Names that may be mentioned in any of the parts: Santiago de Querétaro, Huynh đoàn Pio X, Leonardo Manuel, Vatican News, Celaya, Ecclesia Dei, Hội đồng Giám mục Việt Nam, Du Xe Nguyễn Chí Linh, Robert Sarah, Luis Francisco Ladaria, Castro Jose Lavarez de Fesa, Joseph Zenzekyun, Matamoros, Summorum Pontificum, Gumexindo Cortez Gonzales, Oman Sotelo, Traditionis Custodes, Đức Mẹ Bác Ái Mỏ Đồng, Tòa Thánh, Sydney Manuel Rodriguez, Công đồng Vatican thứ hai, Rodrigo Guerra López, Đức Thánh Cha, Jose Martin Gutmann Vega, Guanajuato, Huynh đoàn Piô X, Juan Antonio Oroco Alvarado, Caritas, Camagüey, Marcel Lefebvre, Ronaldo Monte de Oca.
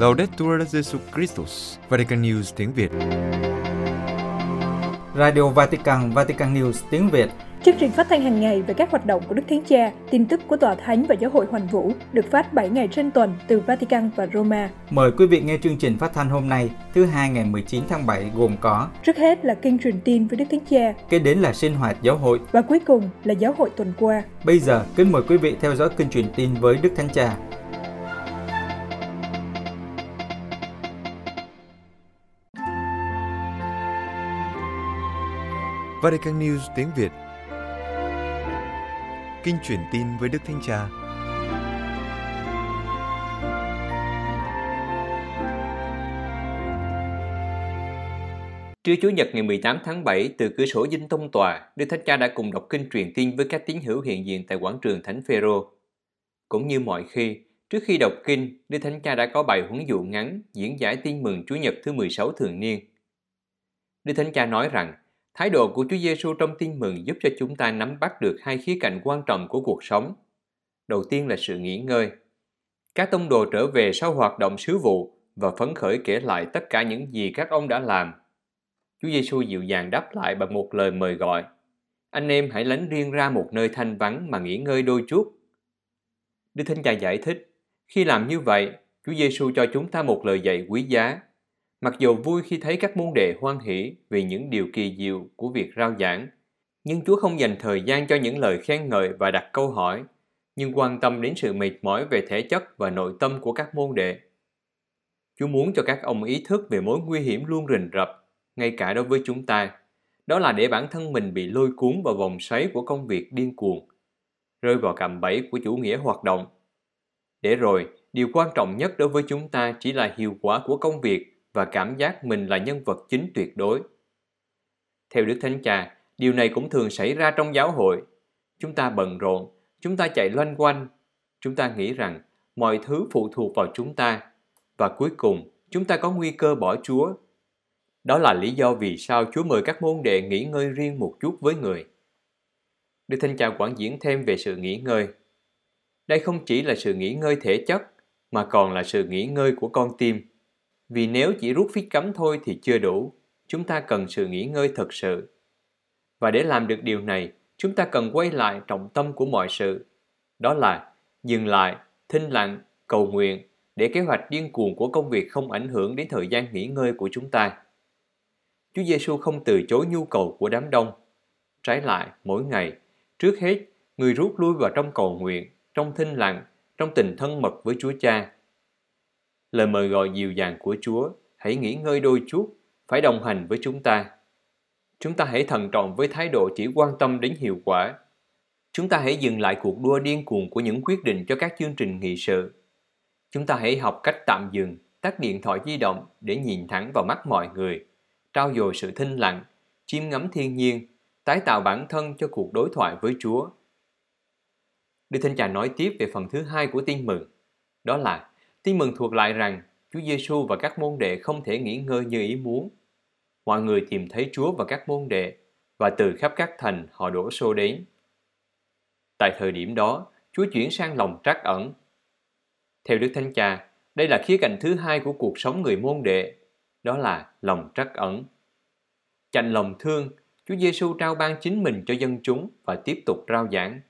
Laudetur Jesu Christus, Vatican News tiếng Việt. Radio Vatican, Vatican News tiếng Việt. Chương trình phát thanh hàng ngày về các hoạt động của Đức Thánh Cha, tin tức của Tòa Thánh và Giáo hội Hoàn Vũ được phát 7 ngày trên tuần từ Vatican và Roma. Mời quý vị nghe chương trình phát thanh hôm nay, thứ Hai ngày 19 tháng 7 gồm có: trước hết là kênh truyền tin với Đức Thánh Cha, kế đến là sinh hoạt giáo hội và cuối cùng là giáo hội tuần qua. Bây giờ kính mời quý vị theo dõi kênh truyền tin với Đức Thánh Cha. Vatican News tiếng Việt. Kinh truyền tin với Đức Thánh Cha. Trưa Chủ nhật ngày 18 tháng 7, từ cửa sổ dinh tông tòa, Đức Thánh Cha đã cùng đọc kinh truyền tin với các tín hữu hiện diện tại quảng trường Thánh Phêrô. Cũng như mọi khi, trước khi đọc kinh, Đức Thánh Cha đã có bài huấn dụ ngắn diễn giải tin mừng Chủ nhật thứ 16 thường niên. Đức Thánh Cha nói rằng thái độ của Chúa Giêsu trong tin mừng giúp cho chúng ta nắm bắt được hai khía cạnh quan trọng của cuộc sống. Đầu tiên là sự nghỉ ngơi. Các tông đồ trở về sau hoạt động sứ vụ và phấn khởi kể lại tất cả những gì các ông đã làm. Chúa Giêsu dịu dàng đáp lại bằng một lời mời gọi: anh em hãy lánh riêng ra một nơi thanh vắng mà nghỉ ngơi đôi chút. Đức Thánh Cha giải thích, khi làm như vậy, Chúa Giêsu cho chúng ta một lời dạy quý giá. Mặc dù vui khi thấy các môn đệ hoan hỷ vì những điều kỳ diệu của việc rao giảng, nhưng Chúa không dành thời gian cho những lời khen ngợi và đặt câu hỏi, nhưng quan tâm đến sự mệt mỏi về thể chất và nội tâm của các môn đệ. Chúa muốn cho các ông ý thức về mối nguy hiểm luôn rình rập, ngay cả đối với chúng ta, đó là để bản thân mình bị lôi cuốn vào vòng xoáy của công việc điên cuồng, rơi vào cạm bẫy của chủ nghĩa hoạt động. Để rồi, điều quan trọng nhất đối với chúng ta chỉ là hiệu quả của công việc và cảm giác mình là nhân vật chính tuyệt đối. Theo Đức Thánh Cha, điều này cũng thường xảy ra trong giáo hội. Chúng ta bận rộn, chúng ta chạy loanh quanh, chúng ta nghĩ rằng mọi thứ phụ thuộc vào chúng ta, và cuối cùng chúng ta có nguy cơ bỏ Chúa. Đó là lý do vì sao Chúa mời các môn đệ nghỉ ngơi riêng một chút với Người. Đức Thánh Cha quảng diễn thêm về sự nghỉ ngơi. Đây không chỉ là sự nghỉ ngơi thể chất, mà còn là sự nghỉ ngơi của con tim. Vì nếu chỉ rút phích cắm thôi thì chưa đủ, chúng ta cần sự nghỉ ngơi thật sự. Và để làm được điều này, chúng ta cần quay lại trọng tâm của mọi sự. Đó là dừng lại, thinh lặng, cầu nguyện, để kế hoạch điên cuồng của công việc không ảnh hưởng đến thời gian nghỉ ngơi của chúng ta. Chúa Giêsu không từ chối nhu cầu của đám đông. Trái lại, mỗi ngày, trước hết, Người rút lui vào trong cầu nguyện, trong thinh lặng, trong tình thân mật với Chúa Cha. Lời mời gọi dịu dàng của Chúa, hãy nghỉ ngơi đôi chút, phải đồng hành với chúng ta. Chúng ta hãy thận trọng với thái độ chỉ quan tâm đến hiệu quả. Chúng ta hãy dừng lại cuộc đua điên cuồng của những quyết định cho các chương trình nghị sự. Chúng ta hãy học cách tạm dừng, tắt điện thoại di động để nhìn thẳng vào mắt mọi người, trau dồi sự thinh lặng, chiêm ngắm thiên nhiên, tái tạo bản thân cho cuộc đối thoại với Chúa. Đức Thánh Cha nói tiếp về phần thứ hai của tin mừng, đó là tin mừng thuật lại rằng Chúa Giêsu và các môn đệ không thể nghỉ ngơi như ý muốn. Mọi người tìm thấy Chúa và các môn đệ, và từ khắp các thành họ đổ xô đến. Tại thời điểm đó, Chúa chuyển sang lòng trắc ẩn. Theo Đức Thánh Cha, đây là khía cạnh thứ hai của cuộc sống người môn đệ, đó là lòng trắc ẩn. Chạnh lòng thương, Chúa Giêsu trao ban chính mình cho dân chúng và tiếp tục rao giảng.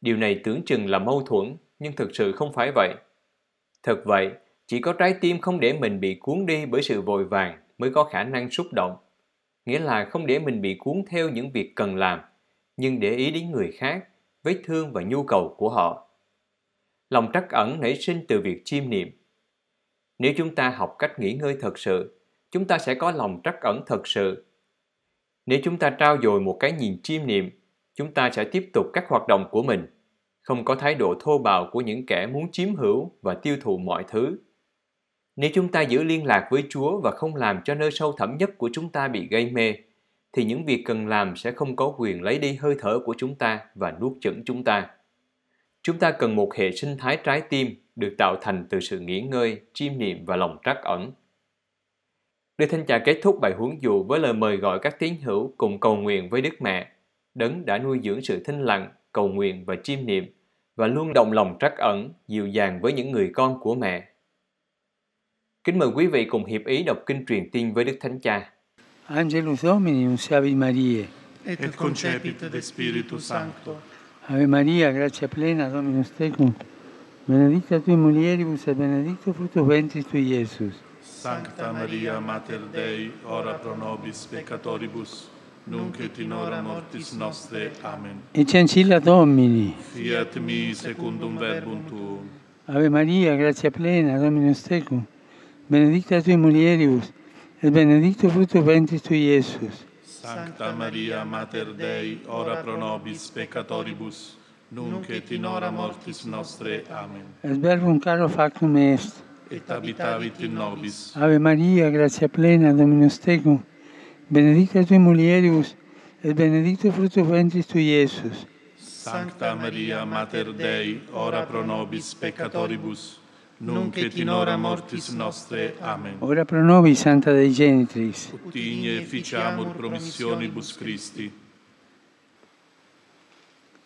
Điều này tưởng chừng là mâu thuẫn, nhưng thực sự không phải vậy. Thật vậy, chỉ có trái tim không để mình bị cuốn đi bởi sự vội vàng mới có khả năng xúc động. Nghĩa là không để mình bị cuốn theo những việc cần làm, nhưng để ý đến người khác, vết thương và nhu cầu của họ. Lòng trắc ẩn nảy sinh từ việc chiêm niệm. Nếu chúng ta học cách nghỉ ngơi thật sự, chúng ta sẽ có lòng trắc ẩn thật sự. Nếu chúng ta trau dồi một cái nhìn chiêm niệm, chúng ta sẽ tiếp tục các hoạt động của mình, không có thái độ thô bạo của những kẻ muốn chiếm hữu và tiêu thụ mọi thứ. Nếu chúng ta giữ liên lạc với Chúa và không làm cho nơi sâu thẳm nhất của chúng ta bị gây mê, thì những việc cần làm sẽ không có quyền lấy đi hơi thở của chúng ta và nuốt chửng chúng ta. Chúng ta cần một hệ sinh thái trái tim được tạo thành từ sự nghỉ ngơi, chiêm niệm và lòng trắc ẩn. Đức Thánh Cha kết thúc bài huấn dụ với lời mời gọi các tín hữu cùng cầu nguyện với Đức Mẹ, Đấng đã nuôi dưỡng sự thinh lặng, cầu nguyện và chiêm niệm, và luôn đồng lòng trắc ẩn, dịu dàng với những người con của mẹ. Kính mời quý vị cùng hiệp ý đọc kinh truyền tin với Đức Thánh Cha. Angelus Domini, Unse Ave Maria, et concepit de Spiritu Sancto. Ave Maria, gratia plena, Dominus tecum, benedicta tui mulieribus et benedictus fructus ventris tui, Iesus. Sancta Maria, Mater Dei, ora pro nobis peccatoribus, nunc et in hora mortis nostre. Amen. Ecce ancilla Domini. Fiat mi secundum verbum tuum. Ave Maria, gratia plena, Dominus tecum, benedicta tui mulieribus, et benedictus fructus ventris tui, Iesus. Sancta Maria, Mater Dei, ora pro nobis peccatoribus, nunc et in hora mortis nostre. Amen. Et verbum caro factum est, et habitavit in nobis. Ave Maria, gratia plena, Dominus tecum, benedicta tui mulieribus, et benedictus fructus ventris tui, Iesus. Sancta Maria, Mater Dei, ora pro nobis peccatoribus, nunc et in hora mortis nostre. Amen. Ora pro nobis, Santa Dei Genitris, ut igne efficiamur promissionibus Christi.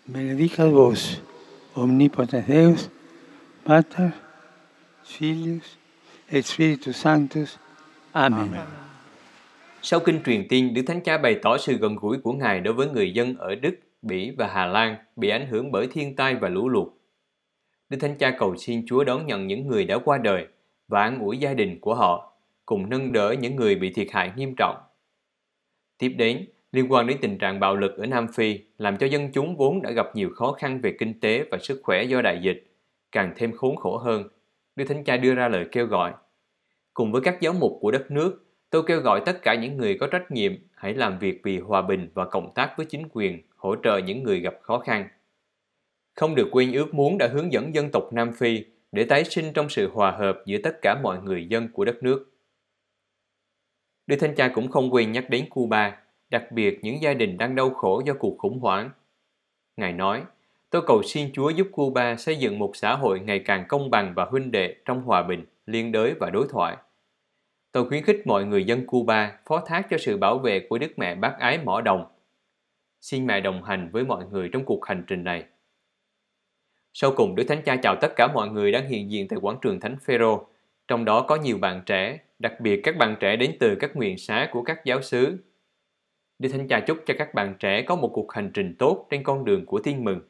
Benedicat vos, omnipotens Deus, Pater, Filius et Spiritus Sanctus. Amen. Amen. Sau kinh truyền tin, Đức Thánh Cha bày tỏ sự gần gũi của Ngài đối với người dân ở Đức, Bỉ và Hà Lan bị ảnh hưởng bởi thiên tai và lũ lụt. Đức Thánh Cha cầu xin Chúa đón nhận những người đã qua đời và an ủi gia đình của họ, cùng nâng đỡ những người bị thiệt hại nghiêm trọng. Tiếp đến, liên quan đến tình trạng bạo lực ở Nam Phi làm cho dân chúng vốn đã gặp nhiều khó khăn về kinh tế và sức khỏe do đại dịch, càng thêm khốn khổ hơn, Đức Thánh Cha đưa ra lời kêu gọi. Cùng với các giáo mục của đất nước, tôi kêu gọi tất cả những người có trách nhiệm hãy làm việc vì hòa bình và cộng tác với chính quyền, hỗ trợ những người gặp khó khăn. Không được quên ước muốn đã hướng dẫn dân tộc Nam Phi để tái sinh trong sự hòa hợp giữa tất cả mọi người dân của đất nước. Đức Thánh Cha cũng không quên nhắc đến Cuba, đặc biệt những gia đình đang đau khổ do cuộc khủng hoảng. Ngài nói, tôi cầu xin Chúa giúp Cuba xây dựng một xã hội ngày càng công bằng và huynh đệ trong hòa bình, liên đới và đối thoại. Tôi khuyến khích mọi người dân Cuba phó thác cho sự bảo vệ của Đức Mẹ Bác Ái Mỏ Đồng. Xin Mẹ đồng hành với mọi người trong cuộc hành trình này. Sau cùng, Đức Thánh Cha chào tất cả mọi người đang hiện diện tại quảng trường Thánh Phêrô, trong đó có nhiều bạn trẻ, đặc biệt các bạn trẻ đến từ các nguyện xá của các giáo xứ. Đức Thánh Cha chúc cho các bạn trẻ có một cuộc hành trình tốt trên con đường của Tin Mừng.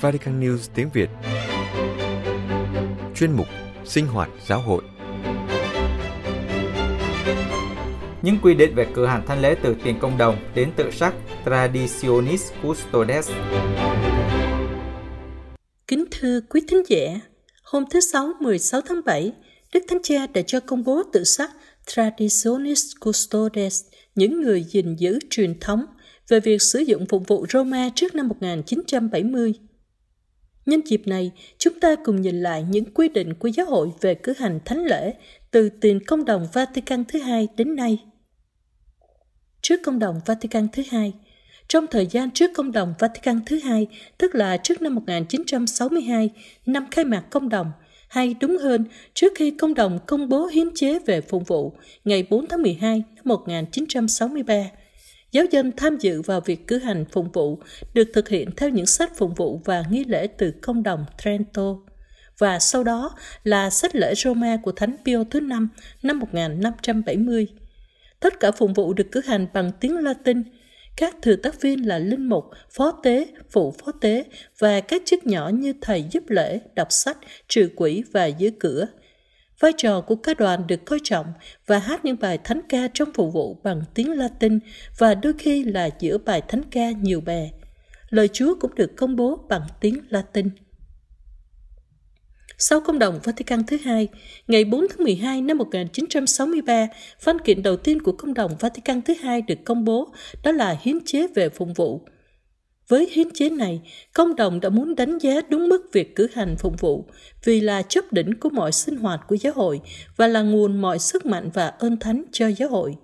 Vatican News tiếng Việt. Chuyên mục Sinh hoạt giáo hội. Những quy định về cử hành thánh lễ từ tiền công đồng đến tự sắc Traditionis Custodes. Kính thưa quý thính giả, hôm thứ Sáu 16 tháng 7, Đức Thánh Cha đã cho công bố tự sắc Traditionis Custodes, những người gìn giữ truyền thống về việc sử dụng phục vụ Roma trước năm 1970. Nhân dịp này, chúng ta cùng nhìn lại những quy định của giáo hội về cử hành thánh lễ từ tiền công đồng Vatican thứ hai đến nay. Trước công đồng Vatican thứ hai, trong thời gian trước công đồng Vatican thứ hai, tức là trước năm 1962, năm khai mạc công đồng, hay đúng hơn, trước khi công đồng công bố hiến chế về phục vụ ngày 4 tháng 12 năm 1963, giáo dân tham dự vào việc cử hành phụng vụ được thực hiện theo những sách phụng vụ và nghi lễ từ công đồng Trento, và sau đó là sách lễ Roma của Thánh Pio thứ 5 năm 1570. Tất cả phụng vụ được cử hành bằng tiếng Latin. Các thừa tác viên là linh mục, phó tế, phụ phó tế và các chức nhỏ như thầy giúp lễ, đọc sách, trừ quỷ và giữ cửa. Vai trò của các đoàn được coi trọng và hát những bài thánh ca trong phục vụ bằng tiếng Latin và đôi khi là giữa bài thánh ca nhiều bè. Lời Chúa cũng được công bố bằng tiếng Latin. Sau công đồng Vatican thứ hai, ngày 4 tháng 12 năm 1963, văn kiện đầu tiên của công đồng Vatican thứ hai được công bố, đó là hiến chế về phục vụ. Với hiến chế này, công đồng đã muốn đánh giá đúng mức việc cử hành phục vụ, vì là chóp đỉnh của mọi sinh hoạt của giáo hội và là nguồn mọi sức mạnh và ơn thánh cho giáo hội.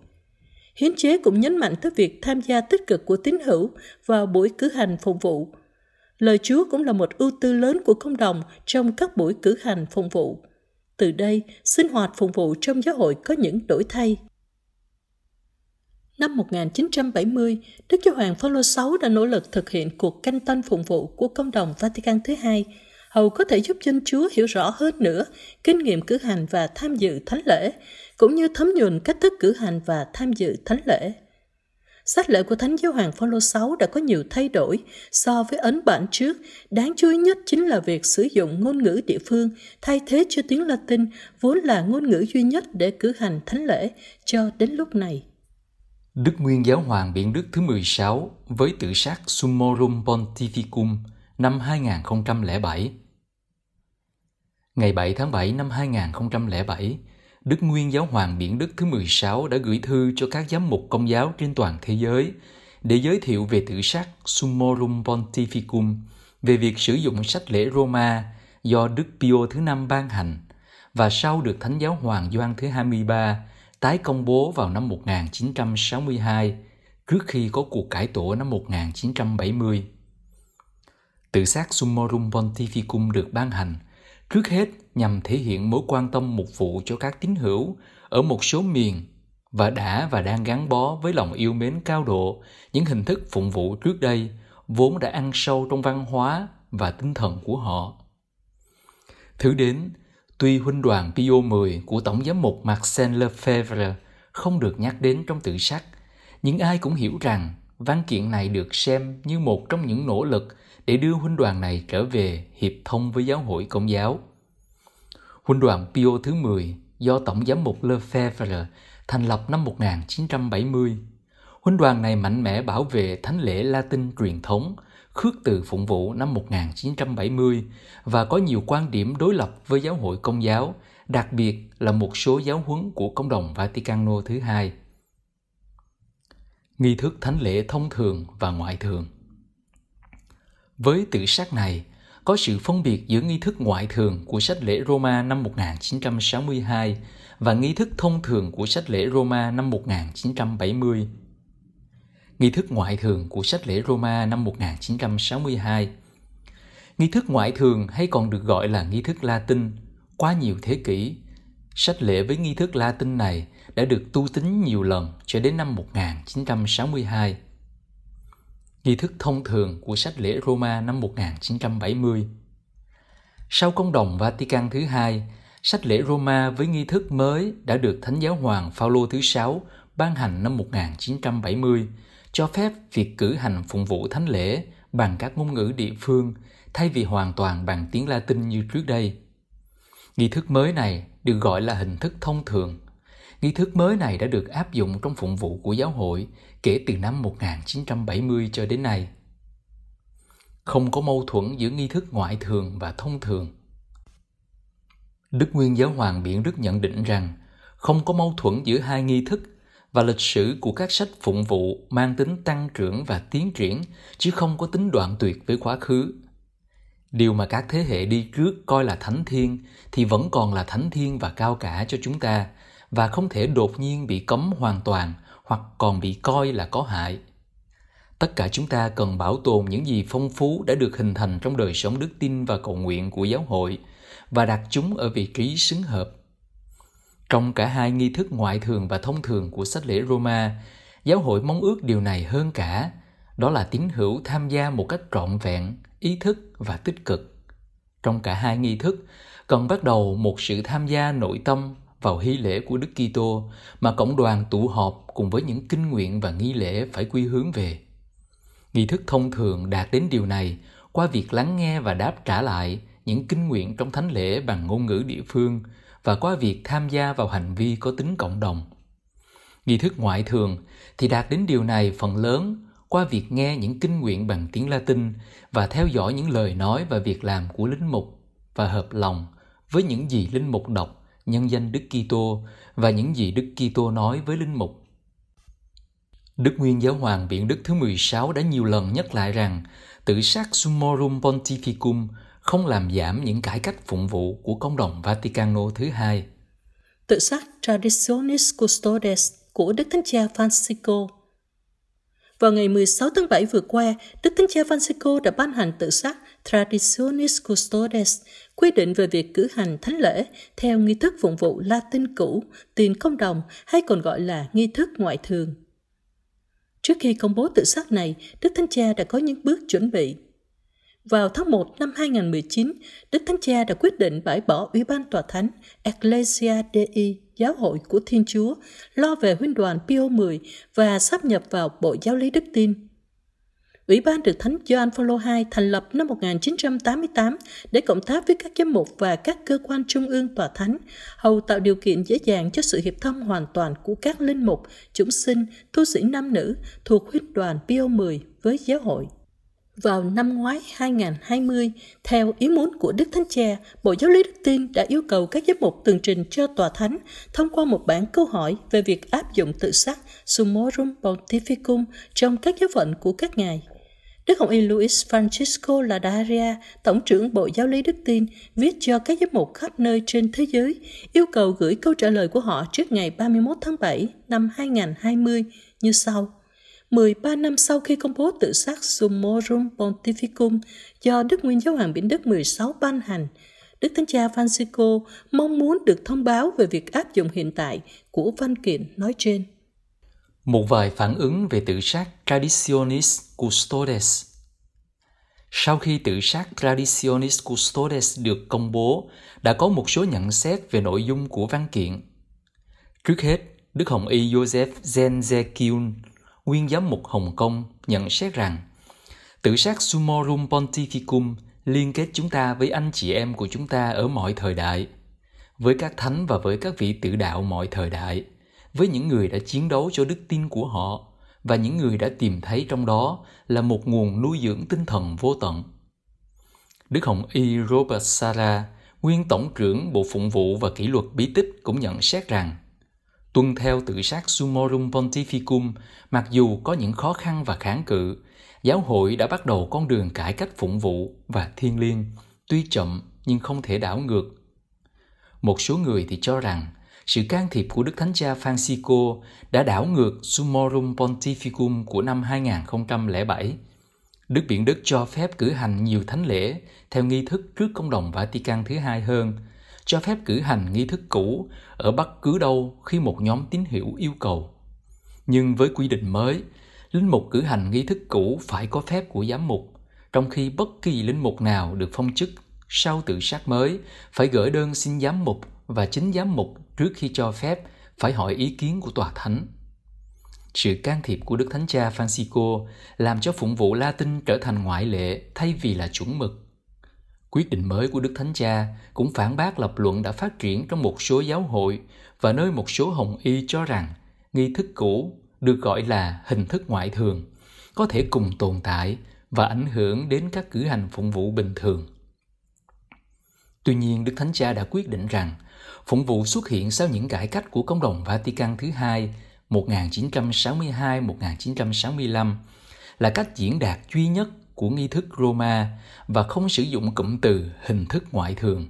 Hiến chế cũng nhấn mạnh tới việc tham gia tích cực của tín hữu vào buổi cử hành phục vụ. Lời Chúa cũng là một ưu tư lớn của công đồng trong các buổi cử hành phục vụ. Từ đây, sinh hoạt phục vụ trong giáo hội có những đổi thay. Năm 1970, Đức Giáo hoàng Phaolô VI đã nỗ lực thực hiện cuộc canh tân phụng vụ của Công đồng Vatican thứ hai, hầu có thể giúp dân Chúa hiểu rõ hơn nữa kinh nghiệm cử hành và tham dự thánh lễ, cũng như thấm nhuần cách thức cử hành và tham dự thánh lễ. Sách lễ của Thánh Giáo hoàng Phaolô VI đã có nhiều thay đổi so với ấn bản trước, đáng chú ý nhất chính là việc sử dụng ngôn ngữ địa phương thay thế cho tiếng Latin, vốn là ngôn ngữ duy nhất để cử hành thánh lễ cho đến lúc này. Đức Nguyên Giáo hoàng Biển Đức thứ 16 với tự sát Summorum Pontificum năm 2007. Ngày 7 tháng 7 năm 2007, Đức Nguyên Giáo hoàng Biển Đức thứ 16 đã gửi thư cho các giám mục Công giáo trên toàn thế giới để giới thiệu về tự sát Summorum Pontificum, về việc sử dụng sách lễ Roma do Đức Pio thứ 5 ban hành và sau được Thánh Giáo hoàng Gioan thứ 23 tái công bố vào năm 1962 trước khi có cuộc cải tổ năm 1970. Tự sát Summorum Pontificum được ban hành trước hết nhằm thể hiện mối quan tâm mục vụ cho các tín hữu ở một số miền và đã và đang gắn bó với lòng yêu mến cao độ những hình thức phụng vụ trước đây vốn đã ăn sâu trong văn hóa và tinh thần của họ. Thứ đến, tuy Huynh đoàn Pio X của Tổng giám mục Marcel Lefebvre không được nhắc đến trong tự sắc, nhưng ai cũng hiểu rằng văn kiện này được xem như một trong những nỗ lực để đưa Huynh đoàn này trở về hiệp thông với Giáo hội Công giáo. Huynh đoàn Pio thứ 10 do Tổng giám mục Lefebvre thành lập năm 1970. Huynh đoàn này mạnh mẽ bảo vệ thánh lễ Latin truyền thống, khước từ phụng vụ năm 1970 và có nhiều quan điểm đối lập với Giáo hội Công giáo, đặc biệt là một số giáo huấn của Công đồng Vaticano thứ hai. Nghi thức thánh lễ thông thường và ngoại thường. Với tự sát này, có sự phân biệt giữa nghi thức ngoại thường của sách lễ Roma năm 1962 và nghi thức thông thường của sách lễ Roma năm 1970. Nghi thức ngoại thường của sách lễ Roma năm 1962. Nghi thức ngoại thường hay còn được gọi là nghi thức Latin, qua nhiều thế kỷ, sách lễ với nghi thức Latin này đã được tu tín nhiều lần cho đến năm 1962. Nghi thức thông thường của sách lễ Roma năm 1970. Sau Công đồng Vatican thứ hai, sách lễ Roma với nghi thức mới đã được Thánh Giáo hoàng Phaolô thứ 6 ban hành năm 1970, cho phép việc cử hành phụng vụ thánh lễ bằng các ngôn ngữ địa phương thay vì hoàn toàn bằng tiếng Latin như trước đây. Nghi thức mới này được gọi là hình thức thông thường. Nghi thức mới này đã được áp dụng trong phụng vụ của giáo hội kể từ năm 1970 cho đến nay. Không có mâu thuẫn giữa nghi thức ngoại thường và thông thường. Đức Nguyên Giáo hoàng Biển Đức nhận định rằng không có mâu thuẫn giữa hai nghi thức và lịch sử của các sách phụng vụ mang tính tăng trưởng và tiến triển chứ không có tính đoạn tuyệt với quá khứ. Điều mà các thế hệ đi trước coi là thánh thiêng thì vẫn còn là thánh thiêng và cao cả cho chúng ta và không thể đột nhiên bị cấm hoàn toàn hoặc còn bị coi là có hại. Tất cả chúng ta cần bảo tồn những gì phong phú đã được hình thành trong đời sống đức tin và cầu nguyện của giáo hội và đặt chúng ở vị trí xứng hợp. Trong cả hai nghi thức ngoại thường và thông thường của sách lễ Roma, giáo hội mong ước điều này hơn cả, đó là tín hữu tham gia một cách trọn vẹn, ý thức và tích cực. Trong cả hai nghi thức, cần bắt đầu một sự tham gia nội tâm vào hy lễ của Đức Kitô mà cộng đoàn tụ họp cùng với những kinh nguyện và nghi lễ phải quy hướng về. Nghi thức thông thường đạt đến điều này qua việc lắng nghe và đáp trả lại những kinh nguyện trong thánh lễ bằng ngôn ngữ địa phương và qua việc tham gia vào hành vi có tính cộng đồng. Nghi thức ngoại thường thì đạt đến điều này phần lớn qua việc nghe những kinh nguyện bằng tiếng Latin và theo dõi những lời nói và việc làm của linh mục và hợp lòng với những gì linh mục đọc nhân danh Đức Kitô và những gì Đức Kitô nói với linh mục. Đức Nguyên Giáo hoàng Biển Đức thứ 16 đã nhiều lần nhắc lại rằng tự sát Summorum Pontificum không làm giảm những cải cách phụng vụ của Công đồng Vaticano thứ hai. Tự sát Traditionis Custodes của Đức Thánh Cha Francisco. Vào ngày 16 tháng 7 vừa qua, Đức Thánh Cha Francisco đã ban hành tự sát Traditionis Custodes, quy định về việc cử hành thánh lễ theo nghi thức phụng vụ Latin cũ, tiền công đồng hay còn gọi là nghi thức ngoại thường. Trước khi công bố tự sát này, Đức Thánh Cha đã có những bước chuẩn bị. Vào tháng 1 năm 2019, Đức Thánh Cha đã quyết định bãi bỏ Ủy ban Tòa Thánh Ecclesia Dei, Giáo hội của Thiên Chúa, lo về Huynh đoàn Piô X và sáp nhập vào Bộ Giáo lý Đức Tin. Ủy ban được Thánh Gioan Phaolô II thành lập năm 1988 để cộng tác với các giám mục và các cơ quan trung ương Tòa Thánh, hầu tạo điều kiện dễ dàng cho sự hiệp thông hoàn toàn của các linh mục, chúng sinh, tu sĩ nam nữ thuộc Huynh đoàn Piô X với giáo hội. Vào năm ngoái 2020, theo ý muốn của Đức Thánh Cha, Bộ Giáo lý Đức Tin đã yêu cầu các giám mục tường trình cho Tòa Thánh thông qua một bản câu hỏi về việc áp dụng tự sát Summorum Pontificum trong các giáo phận của các ngài. Đức Hồng y Luis Francisco Ladaria, Tổng trưởng Bộ Giáo lý Đức Tin, viết cho các giám mục khắp nơi trên thế giới, yêu cầu gửi câu trả lời của họ trước ngày 31 tháng 7 năm 2020 như sau. 13 năm sau khi công bố tự sát Summorum Pontificum do Đức Nguyên Giáo hoàng Biển Đức 16 ban hành, Đức Thánh Cha Francisco mong muốn được thông báo về việc áp dụng hiện tại của văn kiện nói trên. Một vài phản ứng về tự sát Traditionis Custodes. Sau khi tự sát Traditionis Custodes được công bố, đã có một số nhận xét về nội dung của văn kiện. Trước hết, Đức Hồng y Joseph Zenzekyun, Nguyên Giám mục Hồng Kông, nhận xét rằng tự sát Summorum Pontificum liên kết chúng ta với anh chị em của chúng ta ở mọi thời đại, với các thánh và với các vị tử đạo mọi thời đại, với những người đã chiến đấu cho đức tin của họ và những người đã tìm thấy trong đó là một nguồn nuôi dưỡng tinh thần vô tận. Đức Hồng y Robert Sarah, Nguyên Tổng trưởng Bộ Phụng vụ và Kỷ luật Bí tích, cũng nhận xét rằng tuân theo tự sát Summorum Pontificum, mặc dù có những khó khăn và kháng cự, giáo hội đã bắt đầu con đường cải cách phụng vụ và thiêng liêng, tuy chậm nhưng không thể đảo ngược. Một số người thì cho rằng sự can thiệp của Đức Thánh Cha Francisco đã đảo ngược Summorum Pontificum của năm 2007. Đức Biển Đức cho phép cử hành nhiều thánh lễ theo nghi thức trước Công đồng Vatican thứ hai hơn, cho phép cử hành nghi thức cũ ở bất cứ đâu khi một nhóm tín hữu yêu cầu. Nhưng với quy định mới, linh mục cử hành nghi thức cũ phải có phép của giám mục, trong khi bất kỳ linh mục nào được phong chức sau tự sát mới phải gửi đơn xin giám mục, và chính giám mục trước khi cho phép phải hỏi ý kiến của Tòa Thánh. Sự can thiệp của Đức Thánh Cha Francisco làm cho phụng vụ Latin trở thành ngoại lệ thay vì là chuẩn mực. Quyết định mới của Đức Thánh Cha cũng phản bác lập luận đã phát triển trong một số giáo hội và nơi một số hồng y cho rằng nghi thức cũ, được gọi là hình thức ngoại thường, có thể cùng tồn tại và ảnh hưởng đến các cử hành phụng vụ bình thường. Tuy nhiên, Đức Thánh Cha đã quyết định rằng phụng vụ xuất hiện sau những cải cách của Công đồng Vatican thứ hai 1962-1965 là cách diễn đạt duy nhất của nghi thức Roma và không sử dụng cụm từ hình thức ngoại thường.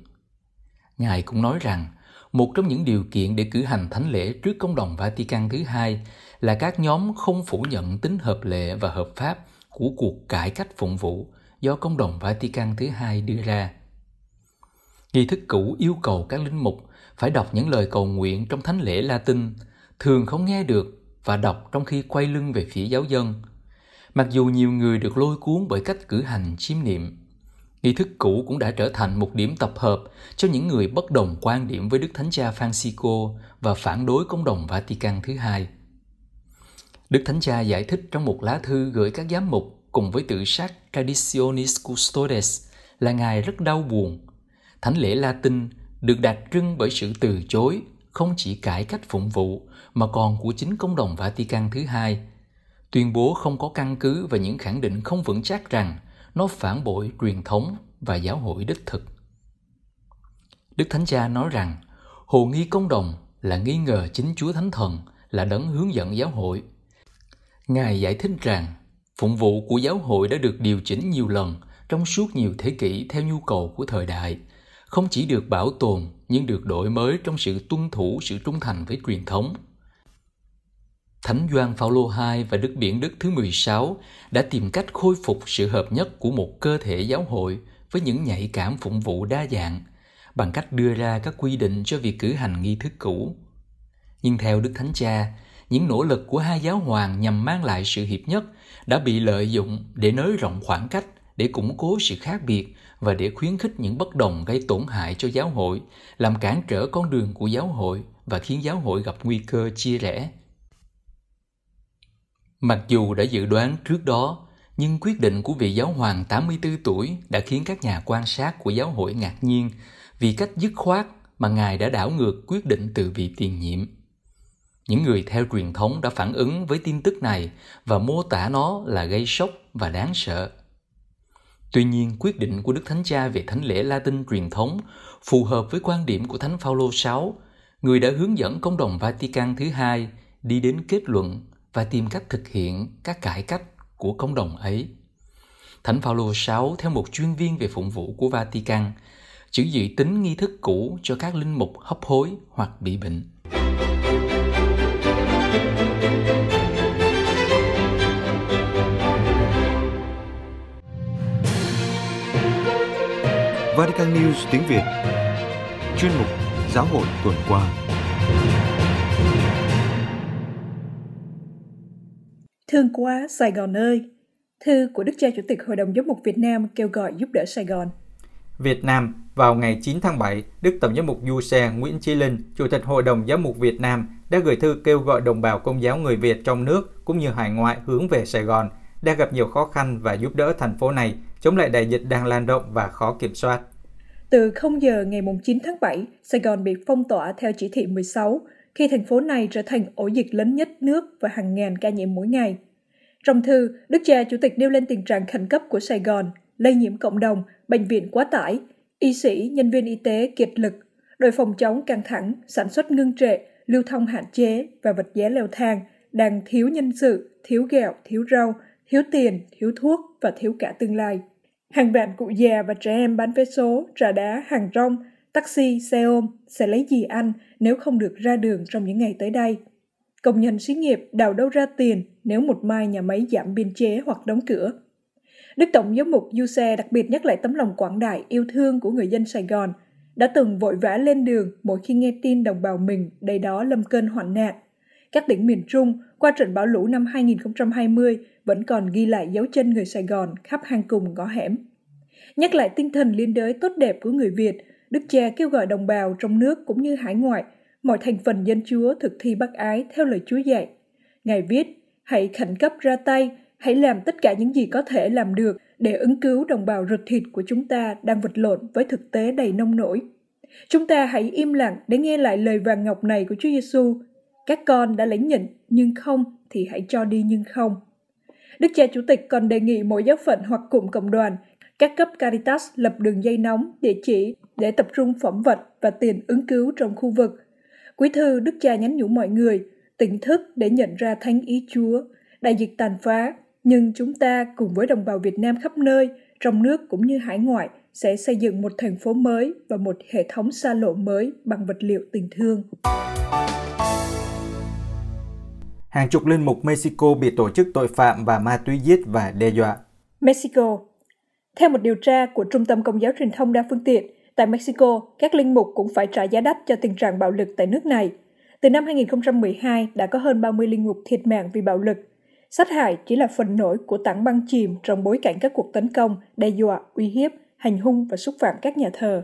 Ngài cũng nói rằng một trong những điều kiện để cử hành thánh lễ trước Công đồng Vatican thứ hai là các nhóm không phủ nhận tính hợp lệ và hợp pháp của cuộc cải cách phụng vụ do Công đồng Vatican thứ hai đưa ra. Nghi thức cũ yêu cầu các linh mục phải đọc những lời cầu nguyện trong thánh lễ Latin, thường không nghe được và đọc trong khi quay lưng về phía giáo dân. Mặc dù nhiều người được lôi cuốn bởi cách cử hành chiêm niệm, nghi thức cũ cũng đã trở thành một điểm tập hợp cho những người bất đồng quan điểm với Đức Thánh Cha Francisco và phản đối Công đồng Vatican thứ hai. Đức Thánh Cha giải thích trong một lá thư gửi các giám mục cùng với tự sát Traditionis Custodes là Ngài rất đau buồn. Thánh lễ Latin được đặc trưng bởi sự từ chối không chỉ cải cách phụng vụ mà còn của chính Công đồng Vatican thứ hai, tuyên bố không có căn cứ và những khẳng định không vững chắc rằng nó phản bội truyền thống và giáo hội đích thực. Đức Thánh Cha nói rằng hồ nghi Công đồng là nghi ngờ chính Chúa Thánh Thần là đấng hướng dẫn giáo hội. Ngài giải thích rằng phụng vụ của giáo hội đã được điều chỉnh nhiều lần trong suốt nhiều thế kỷ theo nhu cầu của thời đại, không chỉ được bảo tồn nhưng được đổi mới trong sự tuân thủ sự trung thành với truyền thống. Thánh Gioan Phaolô II và Đức Biển Đức thứ 16 đã tìm cách khôi phục sự hợp nhất của một cơ thể giáo hội với những nhạy cảm phụng vụ đa dạng bằng cách đưa ra các quy định cho việc cử hành nghi thức cũ. Nhưng theo Đức Thánh Cha, những nỗ lực của hai giáo hoàng nhằm mang lại sự hiệp nhất đã bị lợi dụng để nới rộng khoảng cách, để củng cố sự khác biệt và để khuyến khích những bất đồng gây tổn hại cho giáo hội, làm cản trở con đường của giáo hội và khiến giáo hội gặp nguy cơ chia rẽ. Mặc dù đã dự đoán trước đó, nhưng quyết định của vị giáo hoàng 84 tuổi đã khiến các nhà quan sát của giáo hội ngạc nhiên vì cách dứt khoát mà Ngài đã đảo ngược quyết định từ vị tiền nhiệm. Những người theo truyền thống đã phản ứng với tin tức này và mô tả nó là gây sốc và đáng sợ. Tuy nhiên, quyết định của Đức Thánh Cha về thánh lễ Latin truyền thống phù hợp với quan điểm của Thánh Phaolô VI, người đã hướng dẫn Công đồng Vatican thứ hai đi đến kết luận và tìm cách thực hiện các cải cách của công đồng ấy. Thánh Phaolô VI, theo một chuyên viên về phụng vụ của Vatican, chỉ dự tính nghi thức cũ cho các linh mục hấp hối hoặc bị bệnh. Vatican News tiếng Việt, chuyên mục Giáo hội tuần qua. Thương quá Sài Gòn ơi! Thư của Đức Cha Chủ tịch Hội đồng Giám mục Việt Nam kêu gọi giúp đỡ Sài Gòn. Việt Nam, vào ngày 9 tháng 7, Đức Tổng giám mục Du Xe Nguyễn Chí Linh, Chủ tịch Hội đồng Giám mục Việt Nam, đã gửi thư kêu gọi đồng bào Công giáo người Việt trong nước cũng như hải ngoại hướng về Sài Gòn, đang gặp nhiều khó khăn và giúp đỡ thành phố này chống lại đại dịch đang lan rộng và khó kiểm soát. Từ 0 giờ ngày 9 tháng 7, Sài Gòn bị phong tỏa theo chỉ thị 16, khi thành phố này trở thành ổ dịch lớn nhất nước và hàng ngàn ca nhiễm mỗi ngày. Trong thư, Đức Cha Chủ tịch nêu lên tình trạng khẩn cấp của Sài Gòn, lây nhiễm cộng đồng, bệnh viện quá tải, y sĩ, nhân viên y tế kiệt lực, đội phòng chống căng thẳng, sản xuất ngưng trệ, lưu thông hạn chế và vật giá leo thang, đang thiếu nhân sự, thiếu gạo, thiếu rau, thiếu tiền, thiếu thuốc và thiếu cả tương lai. Hàng vạn cụ già và trẻ em bán vé số, trà đá, hàng rong, taxi, xe ôm sẽ lấy gì ăn nếu không được ra đường trong những ngày tới đây? Công nhân xí nghiệp đào đâu ra tiền nếu một mai nhà máy giảm biên chế hoặc đóng cửa? Đức Tổng giám mục Du Xe đặc biệt nhắc lại tấm lòng quảng đại yêu thương của người dân Sài Gòn, đã từng vội vã lên đường mỗi khi nghe tin đồng bào mình đầy đó lâm cơn hoạn nạn. Các tỉnh miền Trung qua trận bão lũ năm 2020 vẫn còn ghi lại dấu chân người Sài Gòn khắp hang cùng ngõ hẻm. Nhắc lại tinh thần liên đới tốt đẹp của người Việt, Đức Cha kêu gọi đồng bào trong nước cũng như hải ngoại, mọi thành phần dân Chúa thực thi bác ái theo lời Chúa dạy. Ngài viết, hãy khẩn cấp ra tay, hãy làm tất cả những gì có thể làm được để ứng cứu đồng bào ruột thịt của chúng ta đang vật lộn với thực tế đầy nông nổi. Chúng ta hãy im lặng để nghe lại lời vàng ngọc này của Chúa Giêsu. Các con đã lãnh nhận, nhưng không thì hãy cho đi nhưng không. Đức Cha Chủ tịch còn đề nghị mỗi giáo phận hoặc cụm cộng đoàn, các cấp Caritas lập đường dây nóng, địa chỉ để tập trung phẩm vật và tiền ứng cứu trong khu vực. Cuối thư, Đức Cha nhắn nhủ mọi người tỉnh thức để nhận ra thánh ý Chúa. Đại dịch tàn phá, nhưng chúng ta cùng với đồng bào Việt Nam khắp nơi, trong nước cũng như hải ngoại, sẽ xây dựng một thành phố mới và một hệ thống xa lộ mới bằng vật liệu tình thương. Hàng chục linh mục Mexico bị tổ chức tội phạm và ma túy giết và đe dọa. Mexico. Theo một điều tra của Trung tâm Công giáo Truyền thông đa phương tiện, tại Mexico, các linh mục cũng phải trả giá đắt cho tình trạng bạo lực tại nước này. Từ năm 2012, đã có hơn 30 linh mục thiệt mạng vì bạo lực. Sát hại chỉ là phần nổi của tảng băng chìm trong bối cảnh các cuộc tấn công, đe dọa, uy hiếp, hành hung và xúc phạm các nhà thờ.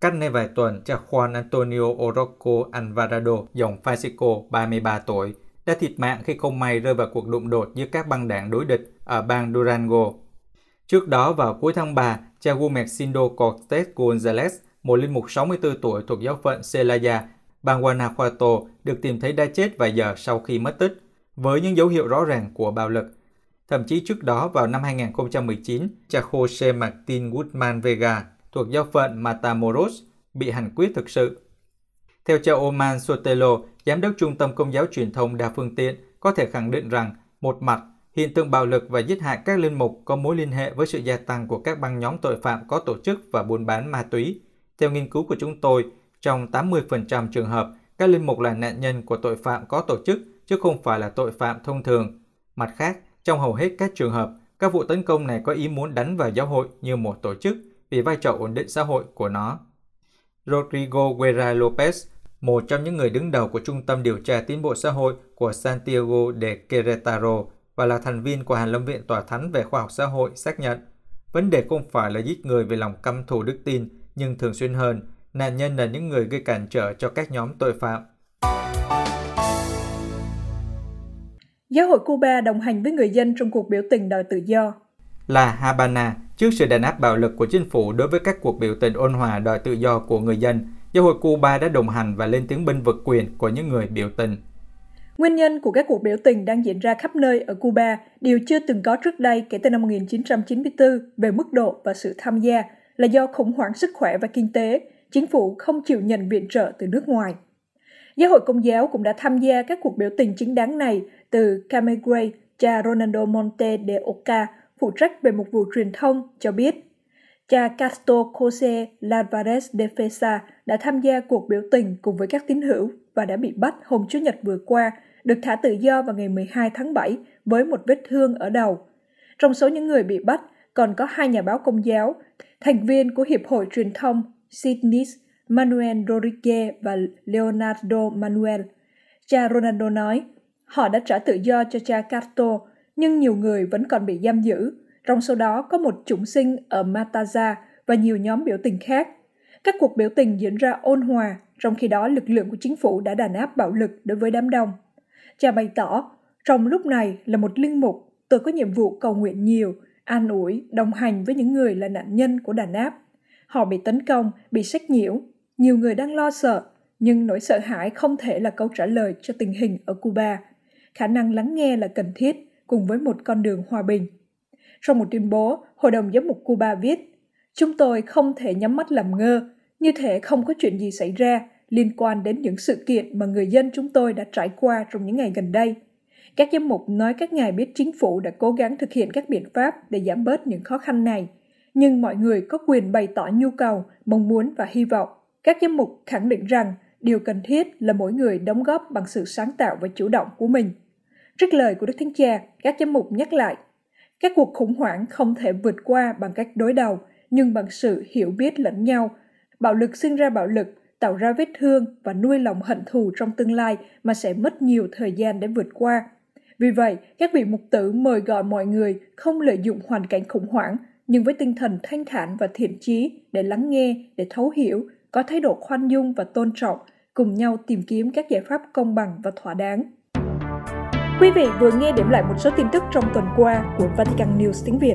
Cách nay vài tuần, cha Juan Antonio Oroco Alvarado, dòng Francisco, 33 tuổi, đã thiệt mạng khi không may rơi vào cuộc đụng đột giữa các băng đảng đối địch ở bang Durango. Trước đó, vào cuối tháng 3, cha Gumexindo Cortez Gonzales, một linh mục 64 tuổi thuộc giáo phận Celaya, bang Guanajuato, được tìm thấy đã chết vài giờ sau khi mất tích, với những dấu hiệu rõ ràng của bạo lực. Thậm chí trước đó, vào năm 2019, cha Jose Martin Gutmann Vega thuộc giáo phận Matamoros bị hành quyết thực sự. Theo cha Oman Sotelo, Giám đốc Trung tâm Công giáo Truyền thông đa phương tiện, có thể khẳng định rằng, một mặt, hiện tượng bạo lực và giết hại các linh mục có mối liên hệ với sự gia tăng của các băng nhóm tội phạm có tổ chức và buôn bán ma túy. Theo nghiên cứu của chúng tôi, trong 80% trường hợp, các linh mục là nạn nhân của tội phạm có tổ chức, chứ không phải là tội phạm thông thường. Mặt khác, trong hầu hết các trường hợp, các vụ tấn công này có ý muốn đánh vào giáo hội như một tổ chức vì vai trò ổn định xã hội của nó. Rodrigo Guerra López, một trong những người đứng đầu của Trung tâm Điều tra Tiến bộ Xã hội của Santiago de Querétaro và là thành viên của Hàn Lâm viện Tòa Thánh về Khoa học Xã hội, xác nhận vấn đề không phải là giết người vì lòng căm thù đức tin, nhưng thường xuyên hơn, nạn nhân là những người gây cản trở cho các nhóm tội phạm. Giáo hội Cuba đồng hành với người dân trong cuộc biểu tình đòi tự do. La Habana, trước sự đàn áp bạo lực của chính phủ đối với các cuộc biểu tình ôn hòa đòi tự do của người dân, Giáo hội Cuba đã đồng hành và lên tiếng bênh vực quyền của những người biểu tình. Nguyên nhân của các cuộc biểu tình đang diễn ra khắp nơi ở Cuba đều chưa từng có trước đây kể từ năm 1994 về mức độ và sự tham gia là do khủng hoảng sức khỏe và kinh tế, chính phủ không chịu nhận viện trợ từ nước ngoài. Giáo hội Công giáo cũng đã tham gia các cuộc biểu tình chính đáng này từ Camagüey, cha Ronaldo Monte de Oca, phụ trách về một vụ truyền thông, cho biết. Cha Castro Jose Lavarez de Fesa đã tham gia cuộc biểu tình cùng với các tín hữu và đã bị bắt hôm Chủ nhật vừa qua, được thả tự do vào ngày 12 tháng 7 với một vết thương ở đầu. Trong số những người bị bắt còn có hai nhà báo Công giáo, thành viên của Hiệp hội Truyền thông Sydney Manuel Rodriguez và Leonardo Manuel. Cha Ronaldo nói, họ đã trả tự do cho cha Castro, nhưng nhiều người vẫn còn bị giam giữ. Trong số đó có một chủng sinh ở Mataza và nhiều nhóm biểu tình khác. Các cuộc biểu tình diễn ra ôn hòa, trong khi đó lực lượng của chính phủ đã đàn áp bạo lực đối với đám đông. Cha bày tỏ, trong lúc này là một linh mục, tôi có nhiệm vụ cầu nguyện nhiều, an ủi, đồng hành với những người là nạn nhân của đàn áp. Họ bị tấn công, bị sách nhiễu, nhiều người đang lo sợ, nhưng nỗi sợ hãi không thể là câu trả lời cho tình hình ở Cuba. Khả năng lắng nghe là cần thiết, cùng với một con đường hòa bình. Trong một tuyên bố, Hội đồng Giám mục Cuba viết, chúng tôi không thể nhắm mắt làm ngơ, như thể không có chuyện gì xảy ra liên quan đến những sự kiện mà người dân chúng tôi đã trải qua trong những ngày gần đây. Các giám mục nói các ngài biết chính phủ đã cố gắng thực hiện các biện pháp để giảm bớt những khó khăn này, nhưng mọi người có quyền bày tỏ nhu cầu, mong muốn và hy vọng. Các giám mục khẳng định rằng điều cần thiết là mỗi người đóng góp bằng sự sáng tạo và chủ động của mình. Trích lời của Đức Thánh Cha, các giám mục nhắc lại, các cuộc khủng hoảng không thể vượt qua bằng cách đối đầu, nhưng bằng sự hiểu biết lẫn nhau. Bạo lực sinh ra bạo lực, tạo ra vết thương và nuôi lòng hận thù trong tương lai mà sẽ mất nhiều thời gian để vượt qua. Vì vậy, các vị mục tử mời gọi mọi người không lợi dụng hoàn cảnh khủng hoảng, nhưng với tinh thần thanh thản và thiện chí để lắng nghe, để thấu hiểu, có thái độ khoan dung và tôn trọng, cùng nhau tìm kiếm các giải pháp công bằng và thỏa đáng. Quý vị vừa nghe điểm lại một số tin tức trong tuần qua của Vatican News tiếng Việt.